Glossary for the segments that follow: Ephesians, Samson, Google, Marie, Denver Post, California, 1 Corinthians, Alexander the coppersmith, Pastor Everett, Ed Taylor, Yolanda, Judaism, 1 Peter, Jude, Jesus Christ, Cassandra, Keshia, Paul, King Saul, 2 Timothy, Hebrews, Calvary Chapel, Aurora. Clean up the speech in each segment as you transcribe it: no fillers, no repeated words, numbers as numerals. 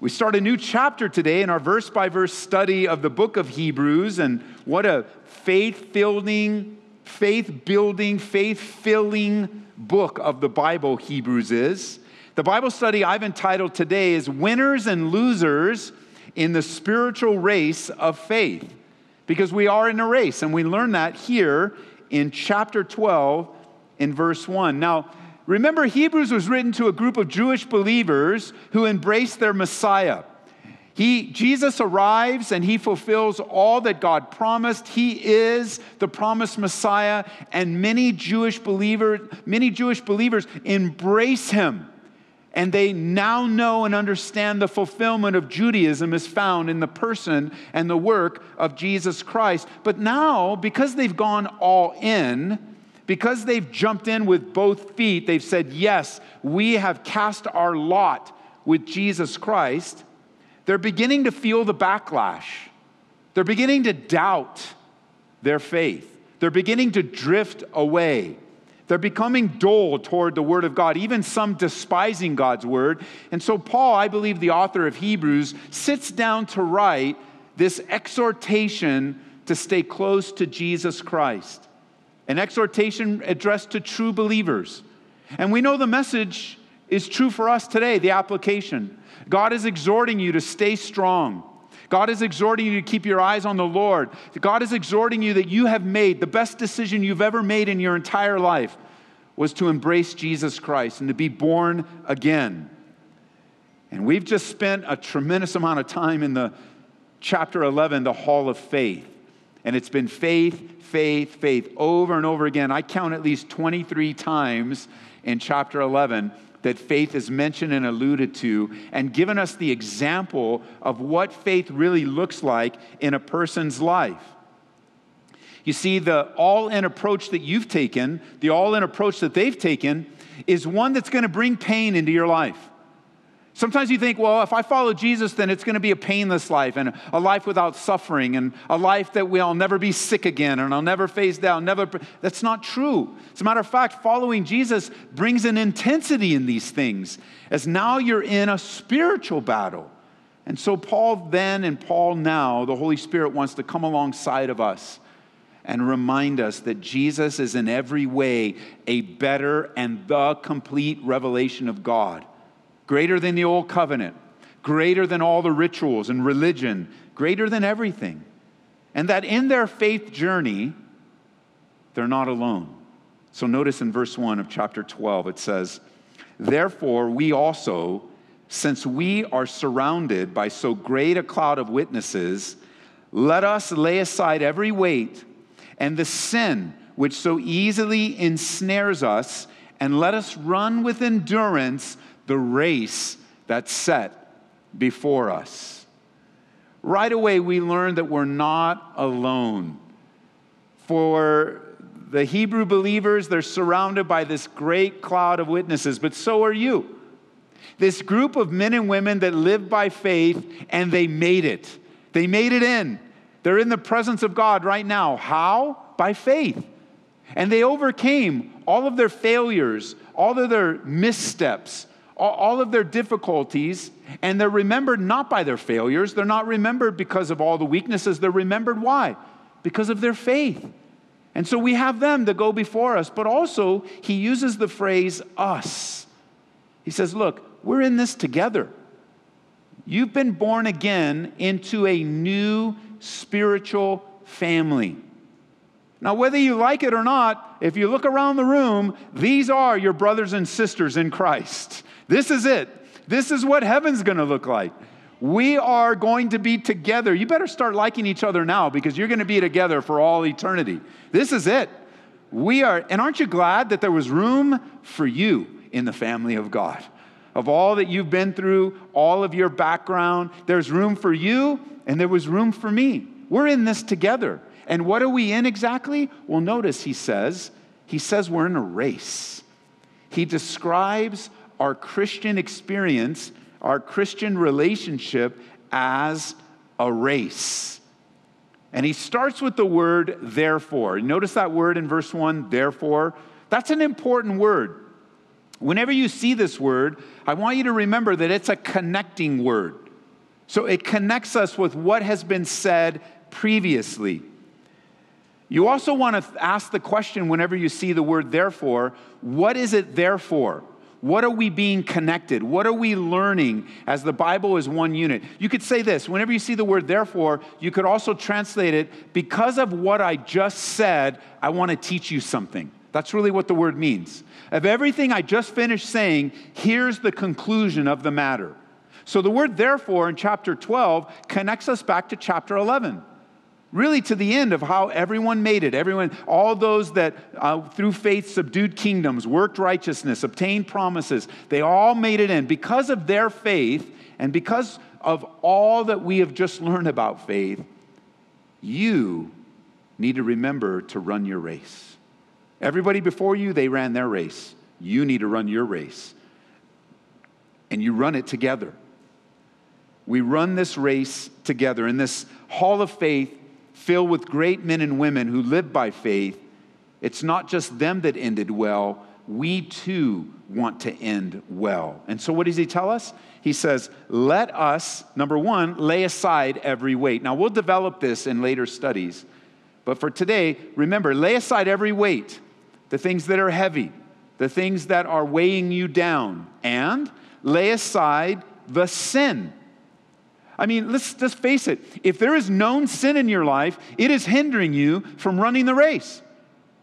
We start a new chapter today in our verse-by-verse study of the book of Hebrews, and what a faith-building, faith-filling book of the Bible Hebrews is. The Bible study I've entitled today is Winners and Losers in the Spiritual Race of Faith, because we are in a race, and we learn that here in chapter 12 in verse 1. Now, remember, Hebrews was written to a group of Jewish believers who embraced their Messiah. Jesus arrives and he fulfills all that God promised. He is the promised Messiah, and many Jewish believers embrace him. And they now know and understand the fulfillment of Judaism is found in the person and the work of Jesus Christ. But now, because they've gone all in, because they've jumped in with both feet, they've said, yes, we have cast our lot with Jesus Christ. They're beginning to feel the backlash. They're beginning to doubt their faith. They're beginning to drift away. They're becoming dull toward the Word of God, even some despising God's Word. And so Paul, I believe the author of Hebrews, sits down to write this exhortation to stay close to Jesus Christ. An exhortation addressed to true believers. And we know the message is true for us today, the application. God is exhorting you to stay strong. God is exhorting you to keep your eyes on the Lord. God is exhorting you that you have made the best decision you've ever made in your entire life was to embrace Jesus Christ and to be born again. And we've just spent a tremendous amount of time in the chapter 11, the Hall of Faith. And it's been faith, over and over again. I count at least 23 times in chapter 11 that faith is mentioned and alluded to and given us the example of what faith really looks like in a person's life. You see, the all-in approach that you've taken, the all-in approach that they've taken, is one that's going to bring pain into your life. Sometimes you think, well, if I follow Jesus, then it's going to be a painless life and a life without suffering and a life that I'll never be sick again and I'll never phase down. That's not true. As a matter of fact, following Jesus brings an intensity in these things as now you're in a spiritual battle. And so Paul then and Paul now, the Holy Spirit wants to come alongside of us and remind us that Jesus is in every way a better and the complete revelation of God. Greater than the old covenant, greater than all the rituals and religion, greater than everything. And that in their faith journey, they're not alone. So notice in verse 1 of chapter 12, it says, "Therefore we also, since we are surrounded by so great a cloud of witnesses, let us lay aside every weight and the sin which so easily ensnares us, and let us run with endurance the race that's set before us." Right away, we learn that we're not alone. For the Hebrew believers, they're surrounded by this great cloud of witnesses, but so are you. This group of men and women that live by faith, and they made it. They made it in. They're in the presence of God right now. How? By faith. And they overcame all of their failures, all of their missteps, all of their difficulties, and they're remembered not by their failures. They're not remembered because of all the weaknesses. They're remembered why? Because of their faith. And so we have them that go before us, but also he uses the phrase us. He says, look, we're in this together. You've been born again into a new spiritual family. Now, whether you like it or not, if you look around the room, these are your brothers and sisters in Christ. This is it. This is what heaven's going to look like. We are going to be together. You better start liking each other now because you're going to be together for all eternity. This is it. We are, and aren't you glad that there was room for you in the family of God? of all that you've been through, all of your background. There's room for you, and there was room for me. We're in this together. And what are we in exactly? Well, notice he says we're in a race. He describes our Christian experience, our Christian relationship as a race. And he starts with the word therefore. Notice that word in verse 1, therefore. That's an important word. Whenever you see this word, I want you to remember that it's a connecting word. So it connects us with what has been said previously. You also want to ask the question whenever you see the word therefore, what is it there for? What are we being connected? What are we learning as the Bible is one unit? You could say this, whenever you see the word therefore, you could also translate it, because of what I just said, I want to teach you something. That's really what the word means. Of everything I just finished saying, here's the conclusion of the matter. So the word therefore in chapter 12 connects us back to chapter 11. Really to the end of how everyone made it. Everyone, all those that through faith subdued kingdoms, worked righteousness, obtained promises, they all made it in. Because of their faith and because of all that we have just learned about faith, you need to remember to run your race. Everybody before you, they ran their race. You need to run your race. And you run it together. We run this race together. In this hall of faith, filled with great men and women who live by faith, it's not just them that ended well. We too want to end well. And so what does he tell us? He says, let us, number one, lay aside every weight. Now we'll develop this in later studies. But for today, remember, lay aside every weight, the things that are heavy, the things that are weighing you down, and lay aside the sin. I mean, let's just face it. If there is known sin in your life, it is hindering you from running the race.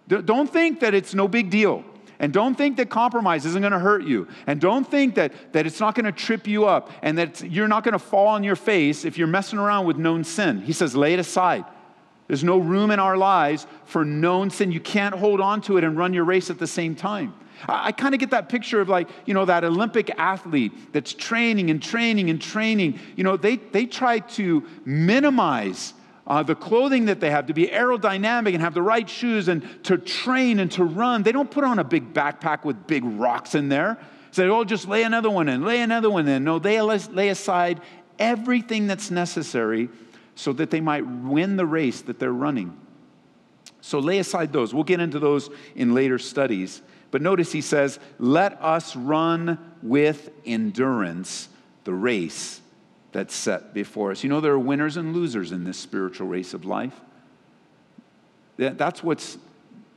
Don't think that it's no big deal. And don't think that compromise isn't going to hurt you. And don't think that it's not going to trip you up and that you're not going to fall on your face if you're messing around with known sin. He says, lay it aside. There's no room in our lives for known sin. You can't hold on to it and run your race at the same time. I kind of get that picture of that Olympic athlete that's training and training and training. You know, they try to minimize the clothing that they have to be aerodynamic and have the right shoes and to train and to run. They don't put on a big backpack with big rocks in there. Say, oh, just lay another one in, lay another one in. No, they lay aside everything that's necessary so that they might win the race that they're running. So lay aside those. We'll get into those in later studies. But notice he says, let us run with endurance the race that's set before us. You know, there are winners and losers in this spiritual race of life. That's what's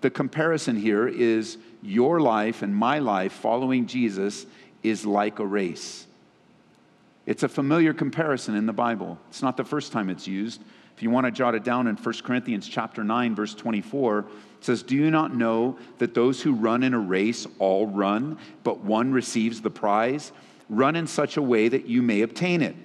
the comparison here is your life and my life following Jesus is like a race. It's a familiar comparison in the Bible. It's not the first time it's used. If you want to jot it down in 1 Corinthians chapter 9, verse 24, it says, do you not know that those who run in a race all run, but one receives the prize? Run in such a way that you may obtain it.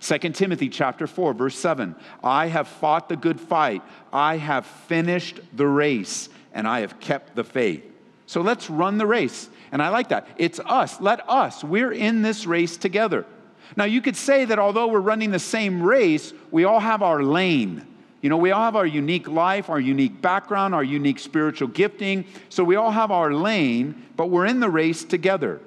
2 Timothy chapter 4, verse 7, I have fought the good fight. I have finished the race, and I have kept the faith. So let's run the race. And I like that. It's us. Let us. We're in this race together. Now, you could say that although we're running the same race, we all have our lane. You know, we all have our unique life, our unique background, our unique spiritual gifting. So we all have our lane, but we're in the race together.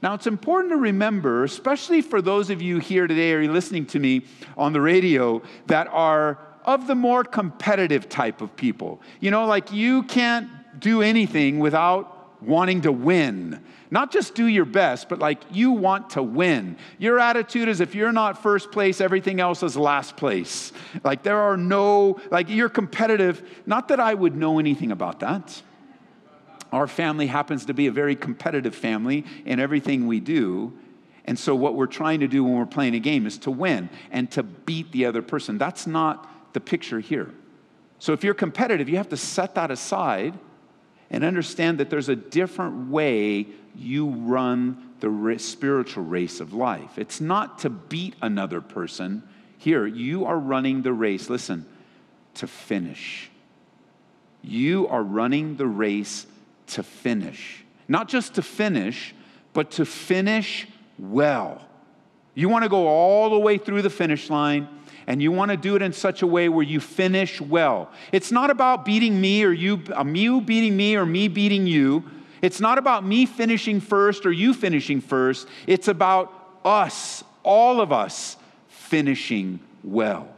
Now, it's important to remember, especially for those of you here today or listening to me on the radio, that are of the more competitive type of people. You know, like you can't do anything without wanting to win. Not just do your best, but like you want to win. Your attitude is if you're not first place, everything else is last place. Like there are no, like you're competitive. Not that I would know anything about that. Our family happens to be a very competitive family in everything we do. And so what we're trying to do when we're playing a game is to win and to beat the other person. That's not the picture here. So if you're competitive, you have to set that aside and understand that there's a different way you run the spiritual race of life. It's not to beat another person. Here, you are running the race, listen, to finish. You are running the race to finish. Not just to finish, but to finish well. You want to go all the way through the finish line, and you want to do it in such a way where you finish well. It's not about beating me or you beating me or me beating you. It's not about me finishing first or you finishing first. It's about us, all of us, finishing well.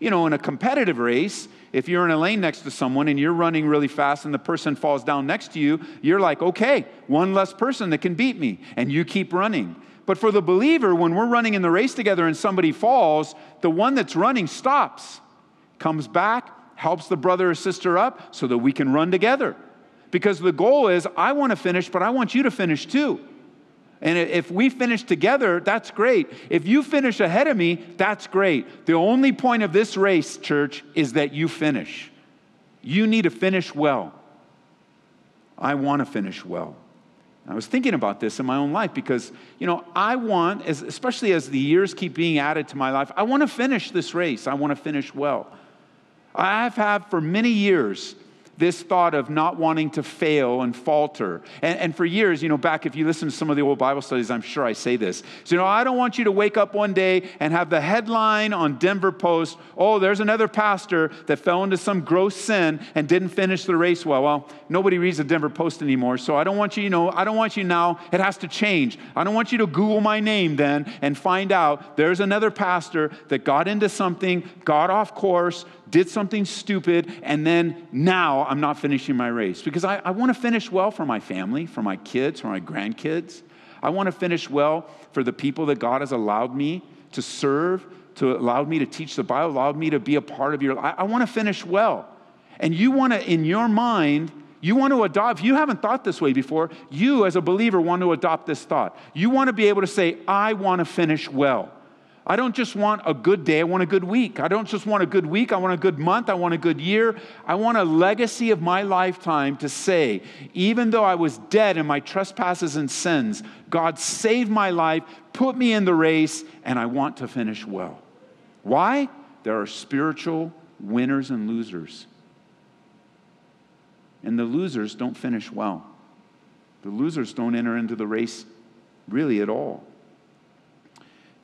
You know, in a competitive race, if you're in a lane next to someone and you're running really fast and the person falls down next to you, you're like, okay, one less person that can beat me, and you keep running. But for the believer, when we're running in the race together and somebody falls, the one that's running stops, comes back, helps the brother or sister up so that we can run together. Because the goal is, I want to finish, but I want you to finish too. And if we finish together, that's great. If you finish ahead of me, that's great. The only point of this race, church, is that you finish. You need to finish well. I want to finish well. I was thinking about this in my own life because, you know, I want, especially as the years keep being added to my life, I want to finish this race. I want to finish well. I've had for many years this thought of not wanting to fail and falter. And for years, you know, back, if you listen to some of the old Bible studies, I'm sure I say this. So, you know, I don't want you to wake up one day and have the headline on Denver Post, oh, there's another pastor that fell into some gross sin and didn't finish the race well. Well, nobody reads the Denver Post anymore, so I don't want you, you know, I don't want you now. It has to change. I don't want you to Google my name then and find out there's another pastor that got into something, got off course, did something stupid, and then now I'm not finishing my race. Because I want to finish well for my family, for my kids, for my grandkids. I want to finish well for the people that God has allowed me to serve, to allowed me to teach the Bible, allowed me to be a part of your life. I want to finish well. And you want to, in your mind, you want to adopt, if you haven't thought this way before, you as a believer want to adopt this thought. You want to be able to say, I want to finish well. I don't just want a good day, I want a good week. I don't just want a good week, I want a good month, I want a good year. I want a legacy of my lifetime to say, even though I was dead in my trespasses and sins, God saved my life, put me in the race, and I want to finish well. Why? There are spiritual winners and losers. And the losers don't finish well. The losers don't enter into the race really at all.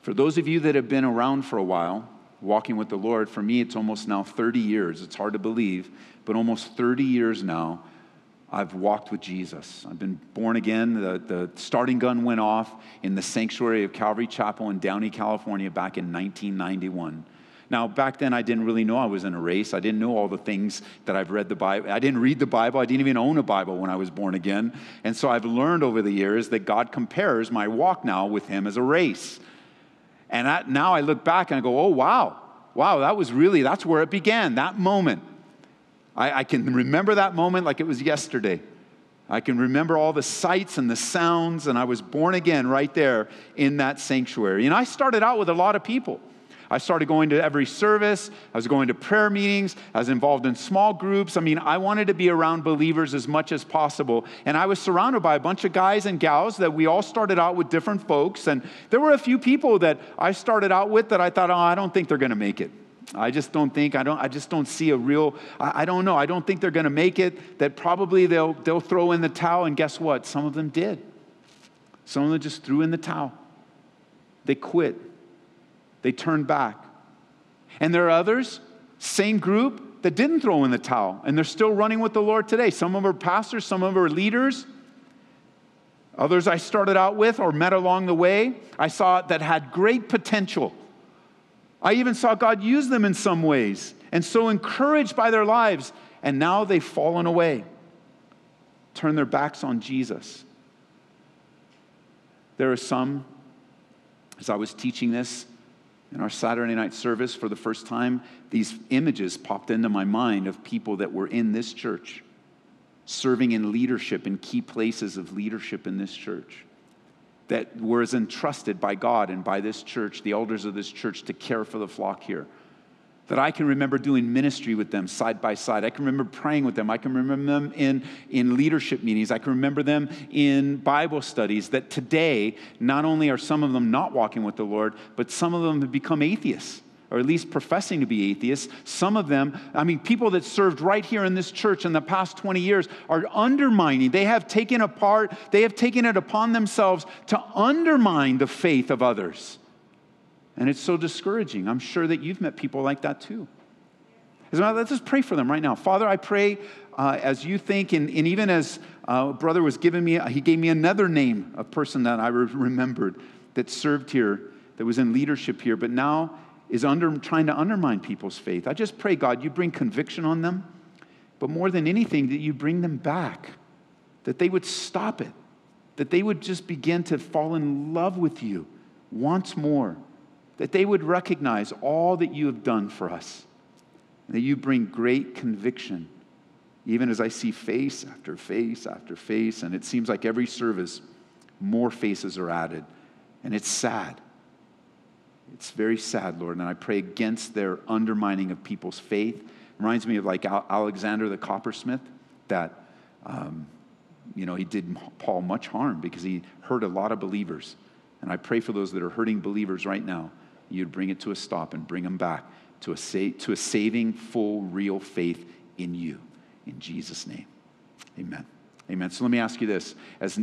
For those of you that have been around for a while, walking with the Lord, for me, it's almost now 30 years. It's hard to believe, but almost 30 years now, I've walked with Jesus. I've been born again. The starting gun went off in the sanctuary of Calvary Chapel in Downey, California, back in 1991. Now, back then, I didn't really know I was in a race. I didn't know all the things that I've read the Bible. I didn't read the Bible. I didn't even own a Bible when I was born again. And so I've learned over the years that God compares my walk now with Him as a race. And now I look back and I go, oh, wow, that was really, that's where it began, that moment. I can remember that moment like it was yesterday. I can remember all the sights and the sounds, and I was born again right there in that sanctuary. And I started out with a lot of people. I started going to every service. I was going to prayer meetings. I was involved in small groups. I mean, I wanted to be around believers as much as possible. And I was surrounded by a bunch of guys and gals that we all started out with different folks. And there were a few people that I started out with that I thought, oh, I don't think they're going to make it. I don't think they're going to make it, that probably they'll throw in the towel. And guess what? Some of them did. Some of them just threw in the towel. They quit. They turned back. And there are others, same group, that didn't throw in the towel, and they're still running with the Lord today. Some of them are pastors, some of them are leaders. Others I started out with or met along the way, I saw that had great potential. I even saw God use them in some ways, and so encouraged by their lives, and now they've fallen away, turned their backs on Jesus. There are some, as I was teaching this, in our Saturday night service, for the first time, these images popped into my mind of people that were in this church, serving in leadership, in key places of leadership in this church, that were as entrusted by God and by this church, the elders of this church, to care for the flock here. That I can remember doing ministry with them side by side. I can remember praying with them. I can remember them in leadership meetings. I can remember them in Bible studies, that today, not only are some of them not walking with the Lord, but some of them have become atheists or at least professing to be atheists. Some of them, I mean, people that served right here in this church in the past 20 years are undermining. They have taken it upon themselves to undermine the faith of others. And it's so discouraging. I'm sure that you've met people like that too. As a matter of fact, let's just pray for them right now. Father, I pray as you think, and even as brother was giving me, he gave me another name, a person that I remembered that served here, that was in leadership here, but now is trying to undermine people's faith. I just pray, God, you bring conviction on them, but more than anything, that you bring them back, that they would stop it, that they would just begin to fall in love with you once more, that they would recognize all that you have done for us, and that you bring great conviction, even as I see face after face after face, and it seems like every service, more faces are added, and it's sad. It's very sad, Lord, and I pray against their undermining of people's faith. It reminds me of like Alexander the coppersmith, that, he did Paul much harm because he hurt a lot of believers, and I pray for those that are hurting believers right now, you'd bring it to a stop and bring them back to a saving, full, real faith in you. In Jesus' name, amen. Amen. So let me ask you this. As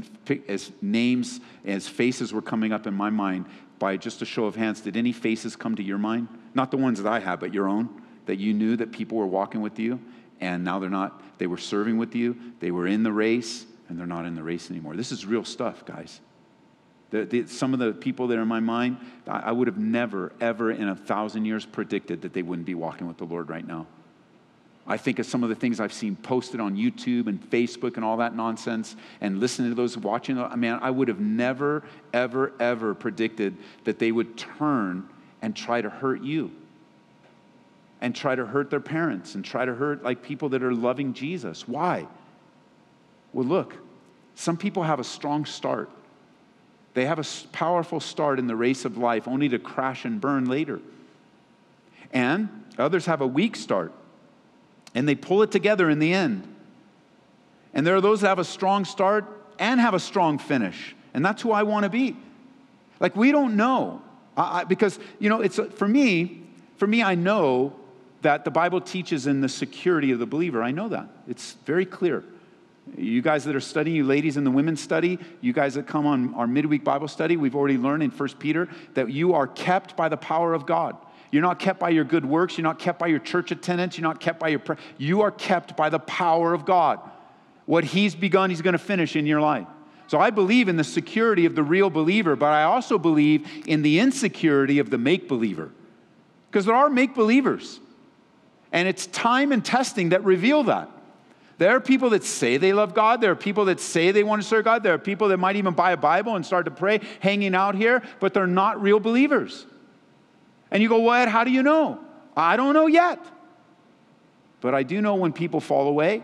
names, as faces were coming up in my mind, by just a show of hands, did any faces come to your mind? Not the ones that I have, but your own, that you knew that people were walking with you, and now they're not. They were serving with you. They were in the race, and they're not in the race anymore. This is real stuff, guys. Some of the people that are in my mind, I would have never, ever in 1,000 years predicted that they wouldn't be walking with the Lord right now. I think of some of the things I've seen posted on YouTube and Facebook and all that nonsense, and listening to those watching. Man, I would have never, ever, ever predicted that they would turn and try to hurt you, and try to hurt their parents, and try to hurt like people that are loving Jesus. Why? Well, look, some people have a strong start. They have a powerful start in the race of life, only to crash and burn later. And others have a weak start, and they pull it together in the end. And there are those that have a strong start and have a strong finish. And that's who I want to be. Like, we don't know. Because it's for me, I know that the Bible teaches in the security of the believer. I know that. It's very clear. You guys that are studying, you ladies in the women's study, you guys that come on our midweek Bible study, we've already learned in 1 Peter that you are kept by the power of God. You're not kept by your good works. You're not kept by your church attendance. You're not kept by your prayer. You are kept by the power of God. What He's begun, He's going to finish in your life. So I believe in the security of the real believer, but I also believe in the insecurity of the make-believer. Because there are make-believers. And it's time and testing that reveal that. There are people that say they love God. There are people that say they want to serve God. There are people that might even buy a Bible and start to pray, hanging out here, but they're not real believers. And you go, well, Ed, how do you know? I don't know yet. But I do know when people fall away,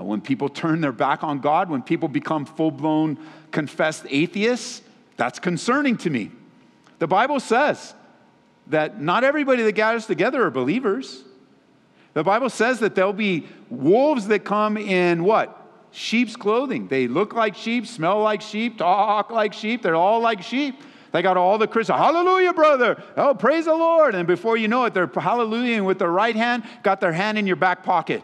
when people turn their back on God, when people become full-blown confessed atheists, that's concerning to me. The Bible says that not everybody that gathers together are believers. The Bible says that there'll be wolves that come in what? Sheep's clothing. They look like sheep, smell like sheep, talk like sheep. They're all like sheep. They got all the Christians, hallelujah, brother. Oh, praise the Lord. And before you know it, they're hallelujahing with their right hand, got their hand in your back pocket,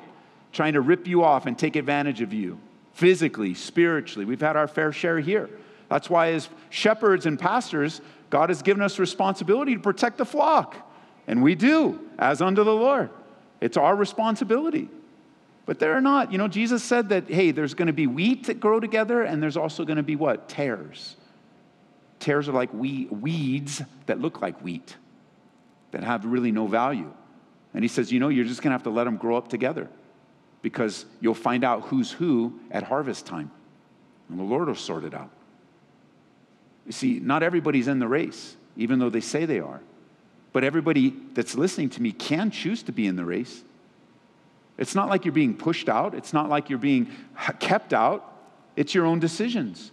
trying to rip you off and take advantage of you, physically, spiritually. We've had our fair share here. That's why as shepherds and pastors, God has given us responsibility to protect the flock. And we do, as unto the Lord. It's our responsibility. But there are not. Jesus said that, hey, there's going to be wheat that grow together, and there's also going to be what? Tares. Tares are like weeds that look like wheat, that have really no value. And he says, you're just going to have to let them grow up together, because you'll find out who's who at harvest time. And the Lord will sort it out. You see, not everybody's in the race, even though they say they are. But everybody that's listening to me can choose to be in the race. It's not like you're being pushed out. It's not like you're being kept out. It's your own decisions.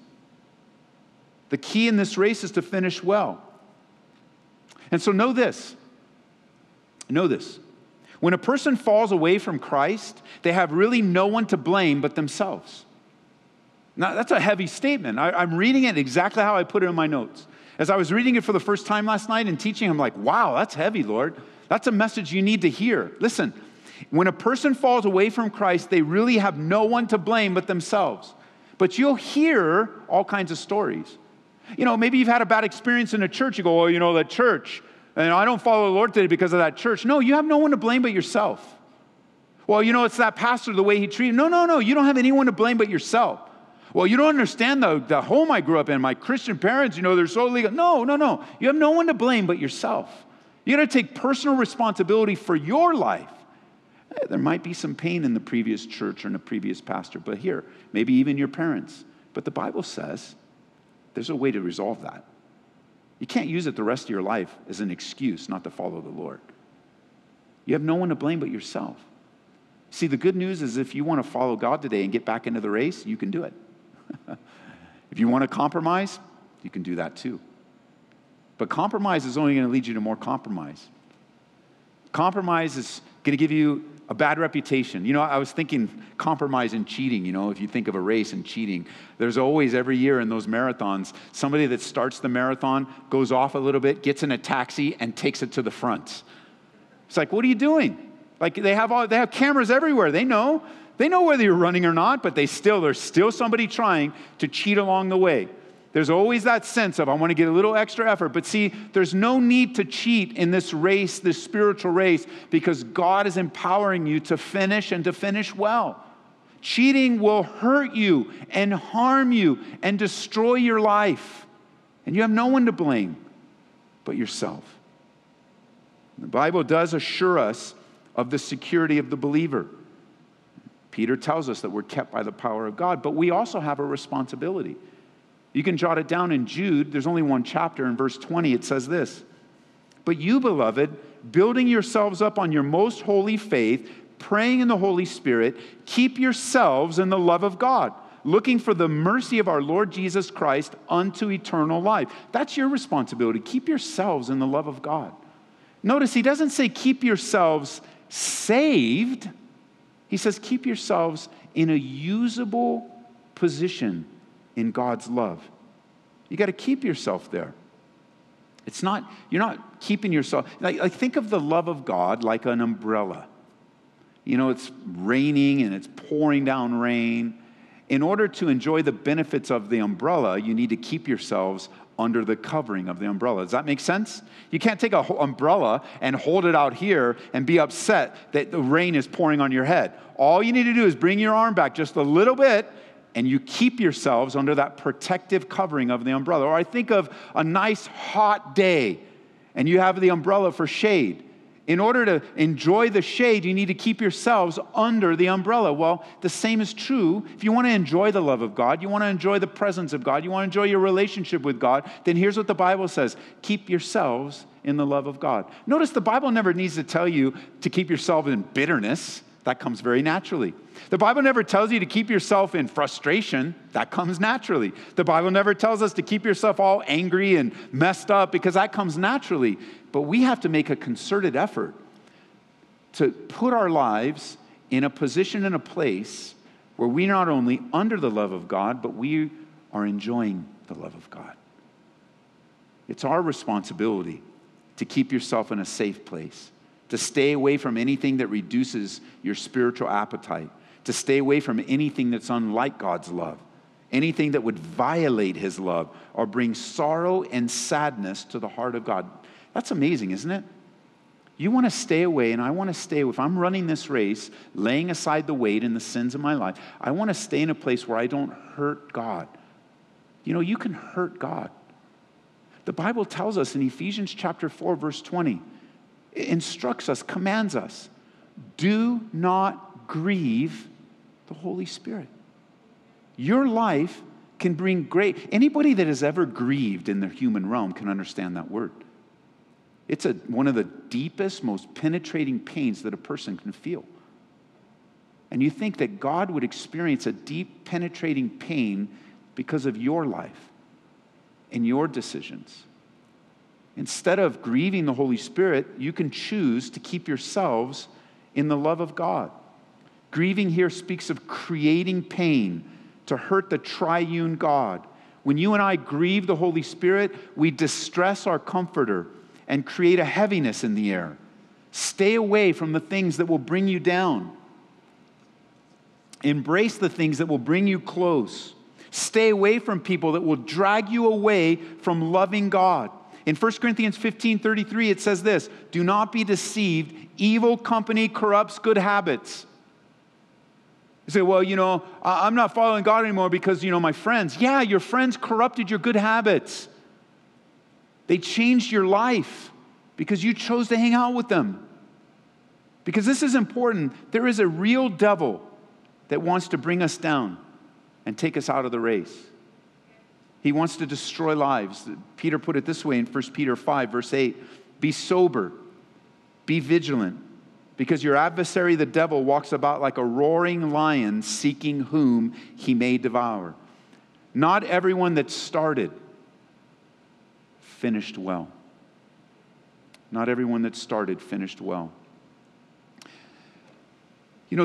The key in this race is to finish well. And so know this. Know this. When a person falls away from Christ, they have really no one to blame but themselves. Now, that's a heavy statement. I'm reading it exactly how I put it in my notes. As I was reading it for the first time last night and teaching, I'm like, wow, that's heavy, Lord. That's a message you need to hear. Listen, when a person falls away from Christ, they really have no one to blame but themselves. But you'll hear all kinds of stories. You know, maybe you've had a bad experience in a church. You go, well, you know, that church. And I don't follow the Lord today because of that church. No, you have no one to blame but yourself. Well, you know, it's that pastor, the way he treated. No. You don't have anyone to blame but yourself. Well, you don't understand the home I grew up in. My Christian parents, you know, they're so legal. No. You have no one to blame but yourself. You got to take personal responsibility for your life. There might be some pain in the previous church or in the previous pastor, but here, maybe even your parents. But the Bible says there's a way to resolve that. You can't use it the rest of your life as an excuse not to follow the Lord. You have no one to blame but yourself. See, the good news is if you want to follow God today and get back into the race, you can do it. If you want to compromise, you can do that too. But compromise is only going to lead you to more compromise. Compromise is going to give you a bad reputation. You know, I was thinking compromise and cheating. You know, if you think of a race and cheating, there's always every year in those marathons, somebody that starts the marathon, goes off a little bit, gets in a taxi, and takes it to the front. It's like, what are you doing? Like, they have cameras everywhere. They know whether you're running or not, but there's still somebody trying to cheat along the way. There's always that sense of, I want to get a little extra effort. But see, there's no need to cheat in this race, this spiritual race, because God is empowering you to finish and to finish well. Cheating will hurt you and harm you and destroy your life. And you have no one to blame but yourself. The Bible does assure us of the security of the believer. Peter tells us that we're kept by the power of God, but we also have a responsibility. You can jot it down in Jude. There's only one chapter. In verse 20, it says this, "But you, beloved, building yourselves up on your most holy faith, praying in the Holy Spirit, keep yourselves in the love of God, looking for the mercy of our Lord Jesus Christ unto eternal life." That's your responsibility. Keep yourselves in the love of God. Notice he doesn't say keep yourselves saved. He says keep yourselves in a usable position in God's love. You got to keep yourself there. It's not, you're not keeping yourself. Like think of the love of God like an umbrella. You know, it's raining and it's pouring down rain. In order to enjoy the benefits of the umbrella, you need to keep yourselves under the covering of the umbrella. Does that make sense? You can't take an umbrella and hold it out here and be upset that the rain is pouring on your head. All you need to do is bring your arm back just a little bit, and you keep yourselves under that protective covering of the umbrella. Or I think of a nice hot day, and you have the umbrella for shade. In order to enjoy the shade, you need to keep yourselves under the umbrella. Well, the same is true. If you want to enjoy the love of God, you want to enjoy the presence of God, you want to enjoy your relationship with God, then here's what the Bible says. Keep yourselves in the love of God. Notice the Bible never needs to tell you to keep yourself in bitterness. That comes very naturally. The Bible never tells you to keep yourself in frustration. That comes naturally. The Bible never tells us to keep yourself all angry and messed up because that comes naturally. But we have to make a concerted effort to put our lives in a position and a place where we not only under the love of God, but we are enjoying the love of God. It's our responsibility to keep yourself in a safe place, to stay away from anything that reduces your spiritual appetite, to stay away from anything that's unlike God's love, anything that would violate his love or bring sorrow and sadness to the heart of God. That's amazing, isn't it? You want to stay away, and I want to stay away. If I'm running this race, laying aside the weight and the sins of my life, I want to stay in a place where I don't hurt God. You know, you can hurt God. The Bible tells us in Ephesians chapter 4, verse 20, it instructs us, commands us, do not grieve the Holy Spirit. Your life can bring great... Anybody that has ever grieved in the human realm can understand that word. It's one of the deepest, most penetrating pains that a person can feel. And you think that God would experience a deep, penetrating pain because of your life and your decisions. Instead of grieving the Holy Spirit, you can choose to keep yourselves in the love of God. Grieving here speaks of creating pain to hurt the triune God When you and I grieve the Holy Spirit, we distress our comforter and create a heaviness in the air. Stay away from the things that will bring you down. Embrace the things that will bring you close. Stay away from people that will drag you away from loving God. In 1 Corinthians 15:33, it says this, "Do not be deceived. Evil company corrupts good habits." You say, "Well, I'm not following God anymore because, my friends." Yeah, your friends corrupted your good habits. They changed your life because you chose to hang out with them. Because this is important. There is a real devil that wants to bring us down and take us out of the race. He wants to destroy lives. Peter put it this way in 1 Peter 5, verse 8. "Be sober, be vigilant, because your adversary, the devil, walks about like a roaring lion, seeking whom he may devour." Not everyone that started finished well. Not everyone that started finished well.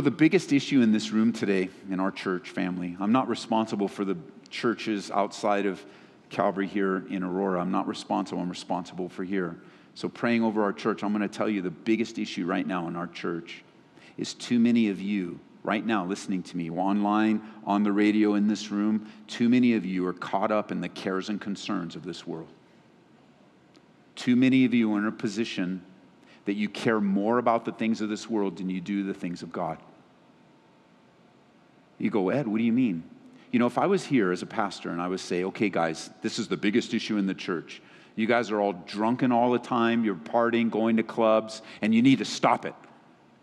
The biggest issue in this room today, in our church family, I'm not responsible for the churches outside of Calvary here in Aurora. I'm not responsible. I'm responsible for here. So praying over our church, I'm going to tell you the biggest issue right now in our church is too many of you right now listening to me, online, on the radio, in this room, too many of you are caught up in the cares and concerns of this world. Too many of you are in a position that you care more about the things of this world than you do the things of God. You go, "Ed, what do you mean?" If I was here as a pastor and I would say, "Okay, guys, this is the biggest issue in the church. You guys are all drunken all the time. You're partying, going to clubs, and you need to stop it.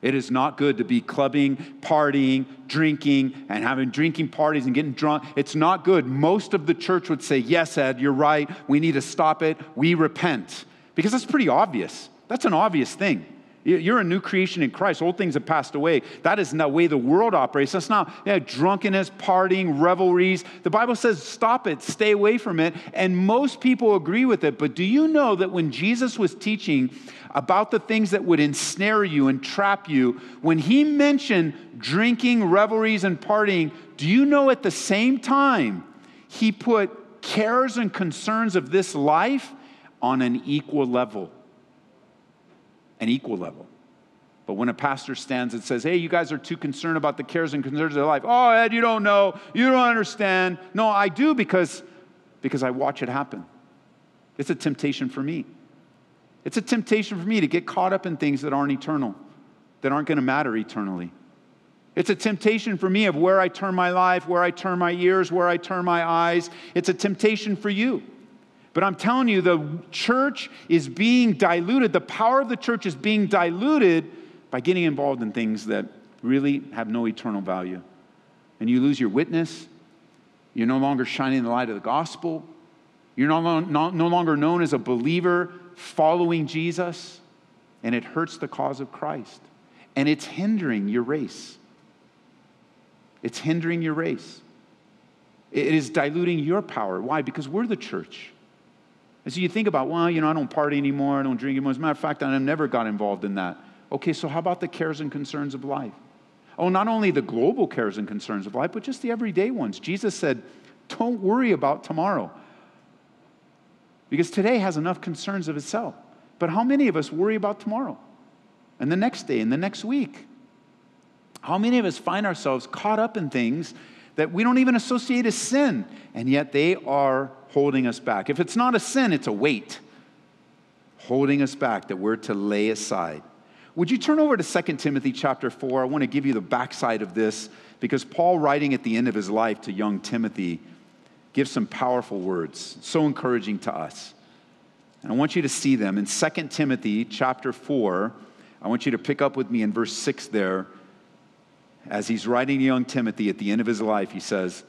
It is not good to be clubbing, partying, drinking, and having drinking parties and getting drunk. It's not good." Most of the church would say, "Yes, Ed, you're right. We need to stop it. We repent." Because that's pretty obvious. That's an obvious thing. You're a new creation in Christ. Old things have passed away. That is not the way the world operates. That's not drunkenness, partying, revelries. The Bible says stop it, stay away from it, and most people agree with it. But do you know that when Jesus was teaching about the things that would ensnare you and trap you, when he mentioned drinking, revelries, and partying, do you know at the same time he put cares and concerns of this life on an equal level? An equal level. But when a pastor stands and says, "Hey, you guys are too concerned about the cares and concerns of their life. Oh, Ed, you don't know. You don't understand." No, I do because I watch it happen. It's a temptation for me. It's a temptation for me to get caught up in things that aren't eternal, that aren't going to matter eternally. It's a temptation for me of where I turn my life, where I turn my ears, where I turn my eyes. It's a temptation for you. But I'm telling you, the church is being diluted. The power of the church is being diluted by getting involved in things that really have no eternal value. And you lose your witness. You're no longer shining the light of the gospel. You're no longer known as a believer following Jesus. And it hurts the cause of Christ. And it's hindering your race. It's hindering your race. It is diluting your power. Why? Because we're the church. And so you think about, well, I don't party anymore. I don't drink anymore. As a matter of fact, I never got involved in that. Okay, so how about the cares and concerns of life? Oh, not only the global cares and concerns of life, but just the everyday ones. Jesus said, don't worry about tomorrow. Because today has enough concerns of itself. But how many of us worry about tomorrow? And the next day and the next week? How many of us find ourselves caught up in things that we don't even associate as sin, and yet they are holding us back? If it's not a sin, it's a weight holding us back that we're to lay aside. Would you turn over to 2 Timothy chapter 4? I want to give you the backside of this because Paul, writing at the end of his life to young Timothy, gives some powerful words, so encouraging to us. And I want you to see them. In 2 Timothy chapter 4, I want you to pick up with me in verse 6 there. As he's writing to young Timothy at the end of his life, he says,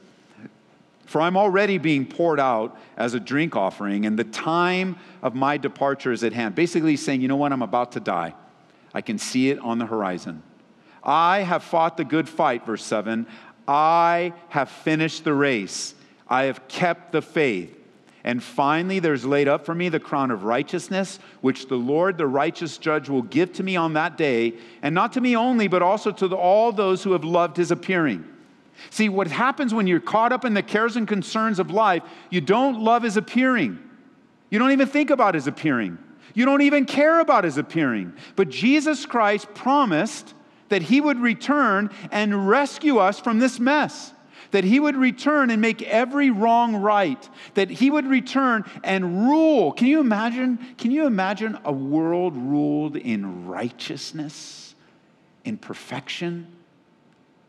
"For I'm already being poured out as a drink offering, and the time of my departure is at hand." Basically, he's saying, I'm about to die. I can see it on the horizon. "I have fought the good fight," verse 7. "I have finished the race. I have kept the faith. And finally, there's laid up for me the crown of righteousness, which the Lord, the righteous judge, will give to me on that day, and not to me only, but also to all those who have loved his appearing. See, what happens when you're caught up in the cares and concerns of life, you don't love his appearing. You don't even think about his appearing. You don't even care about his appearing. But Jesus Christ promised that he would return and rescue us from this mess. That he would return and make every wrong right. That he would return and rule. Can you imagine? Can you imagine a world ruled in righteousness, in perfection,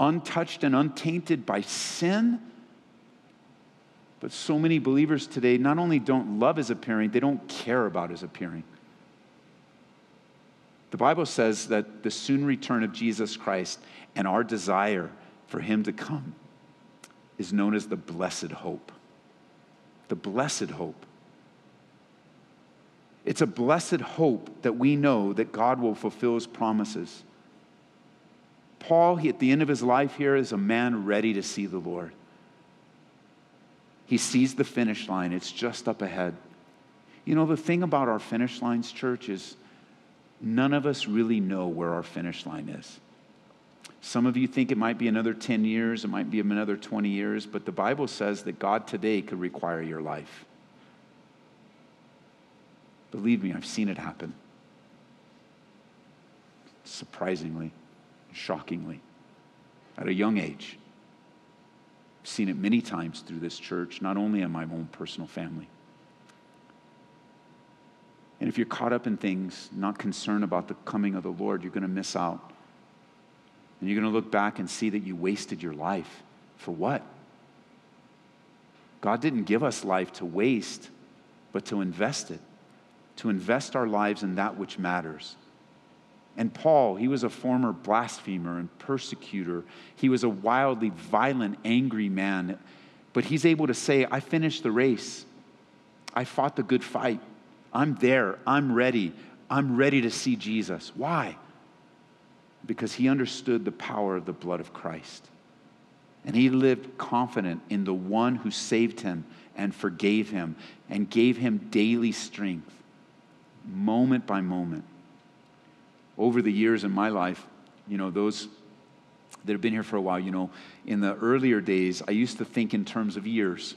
untouched and untainted by sin? But so many believers today not only don't love his appearing, they don't care about his appearing. The Bible says that the soon return of Jesus Christ and our desire for him to come is known as the blessed hope. The blessed hope. It's a blessed hope that we know that God will fulfill his promises. Paul, at the end of his life here, is a man ready to see the Lord. He sees the finish line. It's just up ahead. You know, the thing about our finish lines, church, is none of us really know where our finish line is. Some of you think it might be another 10 years, it might be another 20 years, but the Bible says that God today could require your life. Believe me, I've seen it happen. Surprisingly, shockingly, at a young age. I've seen it many times through this church, not only in my own personal family. And if you're caught up in things, not concerned about the coming of the Lord, you're going to miss out. And you're going to look back and see that you wasted your life. For what? God didn't give us life to waste, but to invest it. To invest our lives in that which matters. And Paul, he was a former blasphemer and persecutor. He was a wildly violent, angry man. But he's able to say, I finished the race. I fought the good fight. I'm there. I'm ready. I'm ready to see Jesus. Why? Because he understood the power of the blood of Christ. And he lived confident in the one who saved him and forgave him and gave him daily strength, moment by moment. Over the years in my life, you know, those that have been here for a while, you know, in the earlier days, I used to think in terms of years.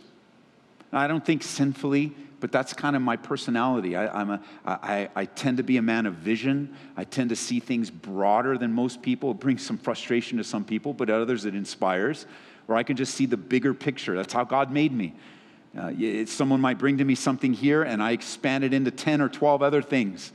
Now, I don't think sinfully, but that's kind of my personality. I tend to be a man of vision. I tend to see things broader than most people. It brings some frustration to some people, but others it inspires. Or I can just see the bigger picture. That's how God made me. Someone might bring to me something here, and I expand it into 10 or 12 other things.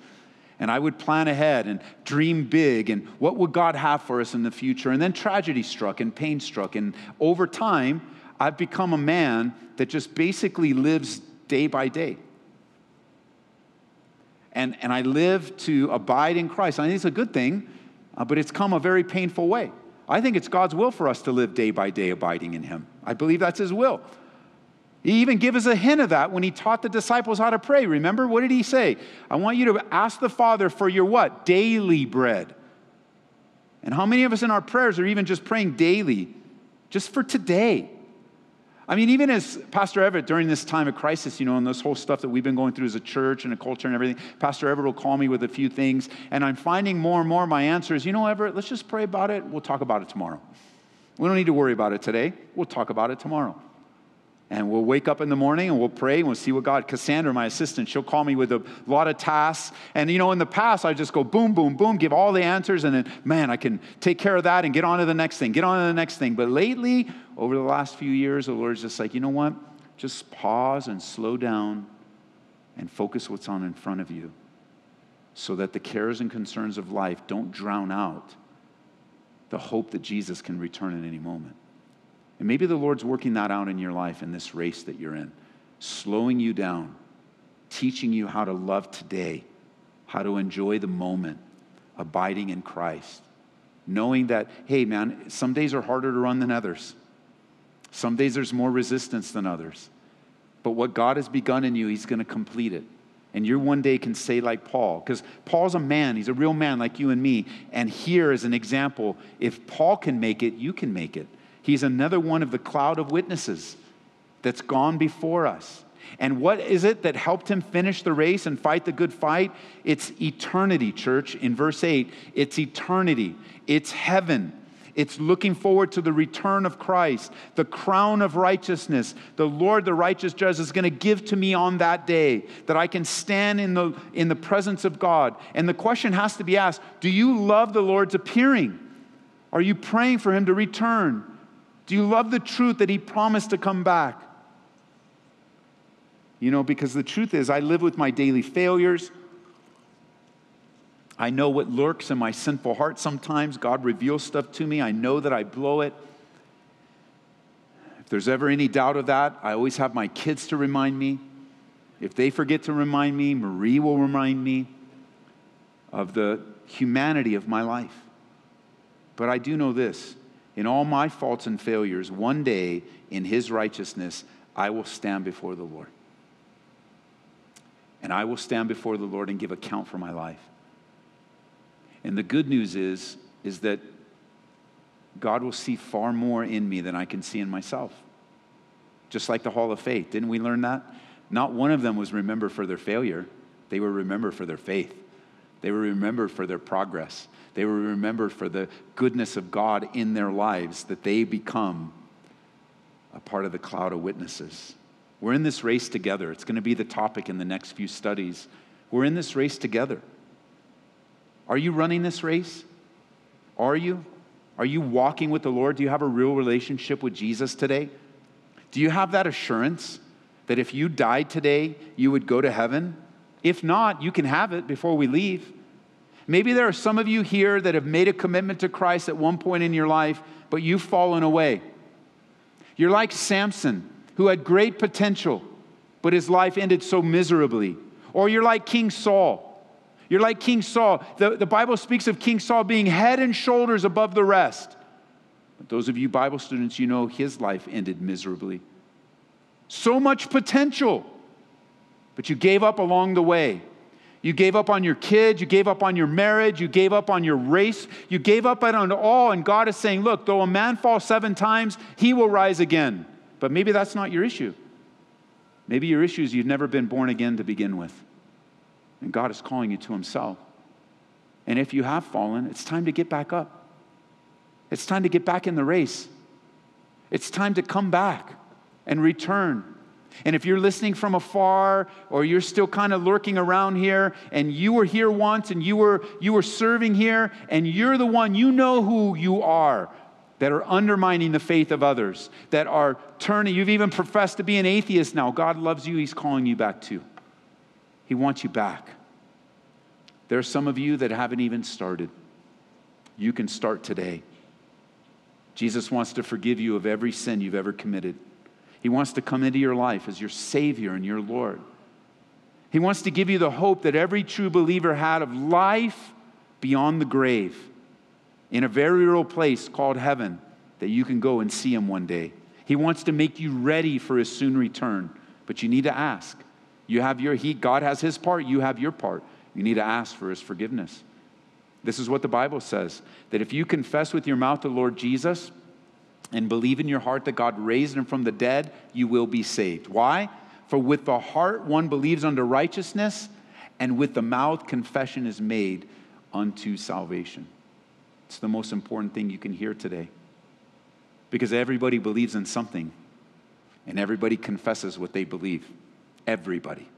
And I would plan ahead and dream big and what would God have for us in the future. And then tragedy struck and pain struck. And over time, I've become a man that just basically lives day by day. And I live to abide in Christ. I think it's a good thing, but it's come a very painful way. I think it's God's will for us to live day by day abiding in him. I believe that's his will. He even gave us a hint of that when he taught the disciples how to pray. Remember, what did he say? I want you to ask the Father for your what? Daily bread. And how many of us in our prayers are even just praying daily, just for today? I mean, even as Pastor Everett, during this time of crisis, you know, and this whole stuff that we've been going through as a church and a culture and everything, Pastor Everett will call me with a few things, and I'm finding more and more my answer is, you know, Everett, let's just pray about it. We'll talk about it tomorrow. We don't need to worry about it today. We'll talk about it tomorrow. And we'll wake up in the morning and we'll pray and we'll see what God, Cassandra, my assistant, she'll call me with a lot of tasks. And, you know, in the past, I just go boom, boom, boom, give all the answers. And then, man, I can take care of that and get on to the next thing, get on to the next thing. But lately, over the last few years, the Lord's just like, you know what? Just pause and slow down and focus what's on in front of you so that the cares and concerns of life don't drown out the hope that Jesus can return at any moment. And maybe the Lord's working that out in your life in this race that you're in, slowing you down, teaching you how to love today, how to enjoy the moment, abiding in Christ, knowing that, hey, man, some days are harder to run than others. Some days there's more resistance than others. But what God has begun in you, he's going to complete it. And you one day can say like Paul, because Paul's a man, he's a real man like you and me. And here is an example, if Paul can make it, you can make it. He's another one of the cloud of witnesses that's gone before us. And what is it that helped him finish the race and fight the good fight? It's eternity, church. In verse 8, it's eternity. It's heaven. It's looking forward to the return of Christ, the crown of righteousness. The Lord, the righteous judge, is going to give to me on that day, that I can stand in the presence of God. And the question has to be asked, do you love the Lord's appearing? Are you praying for him to return? Do you love the truth that he promised to come back? You know, because the truth is, I live with my daily failures. I know what lurks in my sinful heart sometimes. God reveals stuff to me. I know that I blow it. If there's ever any doubt of that, I always have my kids to remind me. If they forget to remind me, Marie will remind me of the humanity of my life. But I do know this. In all my faults and failures, one day in his righteousness, I will stand before the Lord. And I will stand before the Lord and give account for my life. And the good news is that God will see far more in me than I can see in myself. Just like the Hall of Faith. Didn't we learn that? Not one of them was remembered for their failure. They were remembered for their faith. They were remembered for their progress. They were remembered for the goodness of God in their lives, that they become a part of the cloud of witnesses. We're in this race together. It's going to be the topic in the next few studies. We're in this race together. Are you running this race? Are you? Are you walking with the Lord? Do you have a real relationship with Jesus today? Do you have that assurance that if you died today, you would go to heaven? If not, you can have it before we leave. Maybe there are some of you here that have made a commitment to Christ at one point in your life, but you've fallen away. You're like Samson, who had great potential, but his life ended so miserably. Or you're like King Saul. You're like King Saul. The Bible speaks of King Saul being head and shoulders above the rest. But those of you Bible students, you know his life ended miserably. So much potential. But you gave up along the way. You gave up on your kids. You gave up on your marriage. You gave up on your race. You gave up on all. And God is saying, look, though a man fall 7 times, he will rise again. But maybe that's not your issue. Maybe your issue is you've never been born again to begin with. And God is calling you to himself. And if you have fallen, it's time to get back up. It's time to get back in the race. It's time to come back and return. And if you're listening from afar, or you're still kind of lurking around here, and you were here once, and you were serving here, and you're the one, you know who you are, that are undermining the faith of others, that are turning, you've even professed to be an atheist now. God loves you. He's calling you back too. He wants you back. There are some of you that haven't even started. You can start today. Jesus wants to forgive you of every sin you've ever committed. He wants to come into your life as your Savior and your Lord. He wants to give you the hope that every true believer had of life beyond the grave, in a very real place called heaven, that you can go and see him one day. He wants to make you ready for his soon return, but you need to ask. God has his part, you have your part. You need to ask for his forgiveness. This is what the Bible says, that if you confess with your mouth the Lord Jesus, and believe in your heart that God raised him from the dead, you will be saved. Why? For with the heart one believes unto righteousness, and with the mouth confession is made unto salvation. It's the most important thing you can hear today. Because everybody believes in something, and everybody confesses what they believe. Everybody.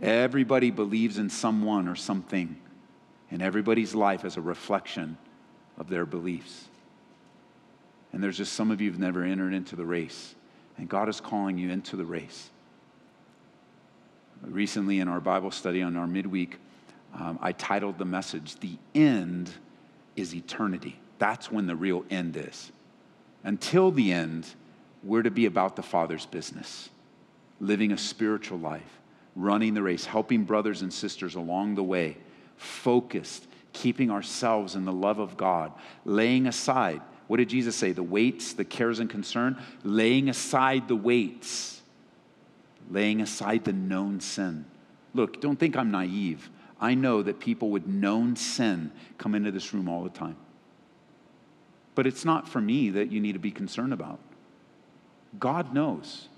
Everybody believes in someone or something, and everybody's life is a reflection of their beliefs. And there's just some of you who've never entered into the race. And God is calling you into the race. Recently in our Bible study on our midweek, I titled the message, "The End is Eternity." That's when the real end is. Until the end, we're to be about the Father's business, living a spiritual life, running the race, helping brothers and sisters along the way, focused, keeping ourselves in the love of God, laying aside. What did Jesus say? The weights, the cares and concern, laying aside the weights, laying aside the known sin. Look, don't think I'm naive. I know that people with known sin come into this room all the time. But it's not for me that you need to be concerned about. God knows.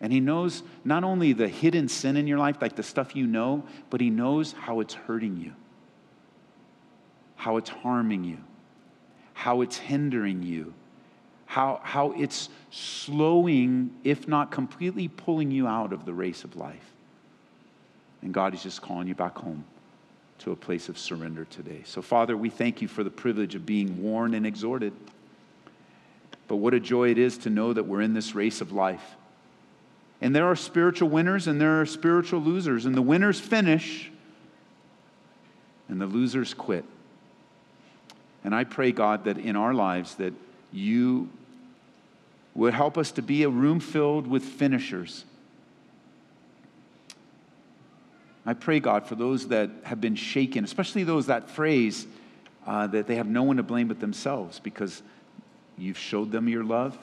And he knows not only the hidden sin in your life, like the stuff you know, but he knows how it's hurting you, how it's harming you, how it's hindering you, how it's slowing, if not completely pulling you out of the race of life. And God is just calling you back home to a place of surrender today. So Father, we thank you for the privilege of being warned and exhorted. But what a joy it is to know that we're in this race of life. And there are spiritual winners and there are spiritual losers. And the winners finish and the losers quit. And I pray, God, that in our lives that you would help us to be a room filled with finishers. I pray, God, for those that have been shaken, especially those, that phrase, that they have no one to blame but themselves, because you've showed them your love.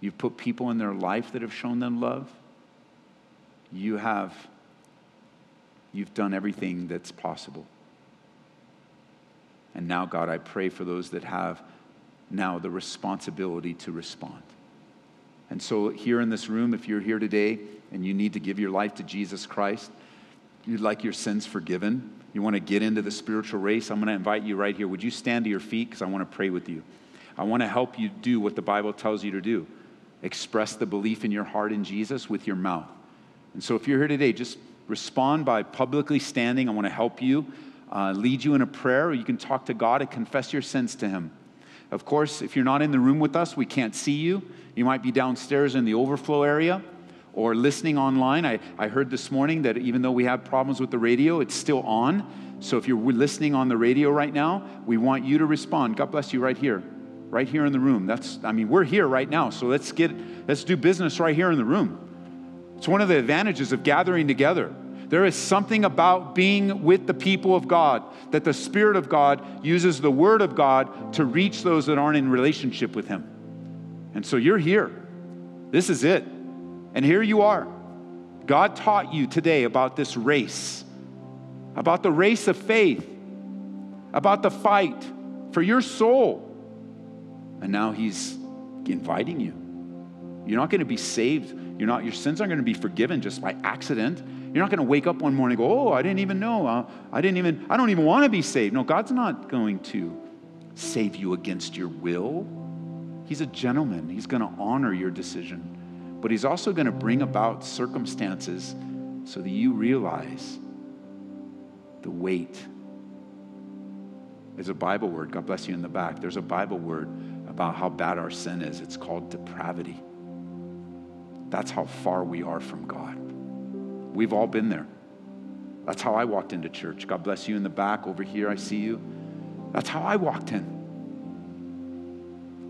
You've put people in their life that have shown them love. You've done everything that's possible. And now, God, I pray for those that have now the responsibility to respond. And so here in this room, if you're here today and you need to give your life to Jesus Christ, you'd like your sins forgiven, you want to get into the spiritual race, I'm going to invite you right here. Would you stand to your feet? Because I want to pray with you. I want to help you do what the Bible tells you to do. Express the belief in your heart in Jesus with your mouth. And so if you're here today, just respond by publicly standing. I want to help you, lead you in a prayer, or you can talk to God and confess your sins to him. Of course, if you're not in the room with us, we can't see you. You might be downstairs in the overflow area or listening online. I heard this morning that even though we have problems with the radio, it's still on. So if you're listening on the radio right now, we want you to respond. God bless you right here in the room. We're here right now, so let's do business right here in the room. It's one of the advantages of gathering together. There is something about being with the people of God, that the Spirit of God uses the Word of God to reach those that aren't in relationship with him. And so you're here. This is it. And here you are. God taught you today about this race, about the race of faith, about the fight for your soul. And now he's inviting you. You're not going to be saved. Your sins aren't going to be forgiven just by accident. You're not going to wake up one morning and go, oh, I didn't even know. I don't even want to be saved. No, God's not going to save you against your will. He's a gentleman. He's going to honor your decision. But he's also going to bring about circumstances so that you realize the weight. There's a Bible word. God bless you in the back. There's a Bible word about how bad our sin is. It's called depravity. That's how far we are from God. We've all been there. That's how I walked into church. God bless you in the back. Over here, I see you. That's how I walked in.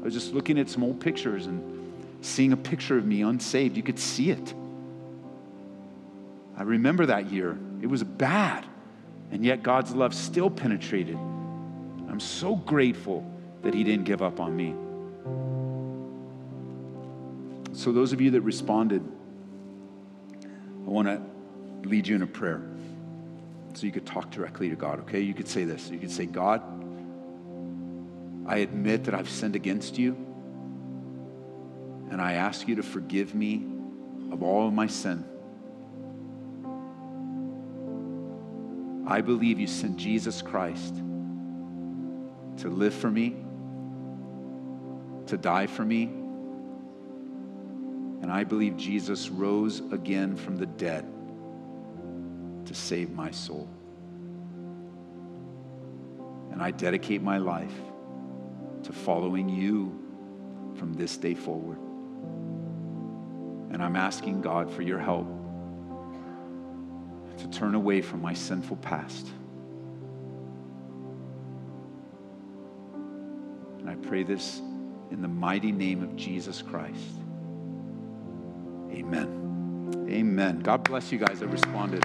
I was just looking at some old pictures and seeing a picture of me unsaved. You could see it. I remember that year. It was bad. And yet God's love still penetrated. I'm so grateful that he didn't give up on me. So those of you that responded, I want to lead you in a prayer so you could talk directly to God, okay? You could say this. You could say, God, I admit that I've sinned against you, and I ask you to forgive me of all of my sin. I believe you sent Jesus Christ to live for me, to die for me, and I believe Jesus rose again from the dead to save my soul. And I dedicate my life to following you from this day forward. And I'm asking God for your help to turn away from my sinful past. And I pray this in the mighty name of Jesus Christ. Amen. Amen. God bless you guys that responded.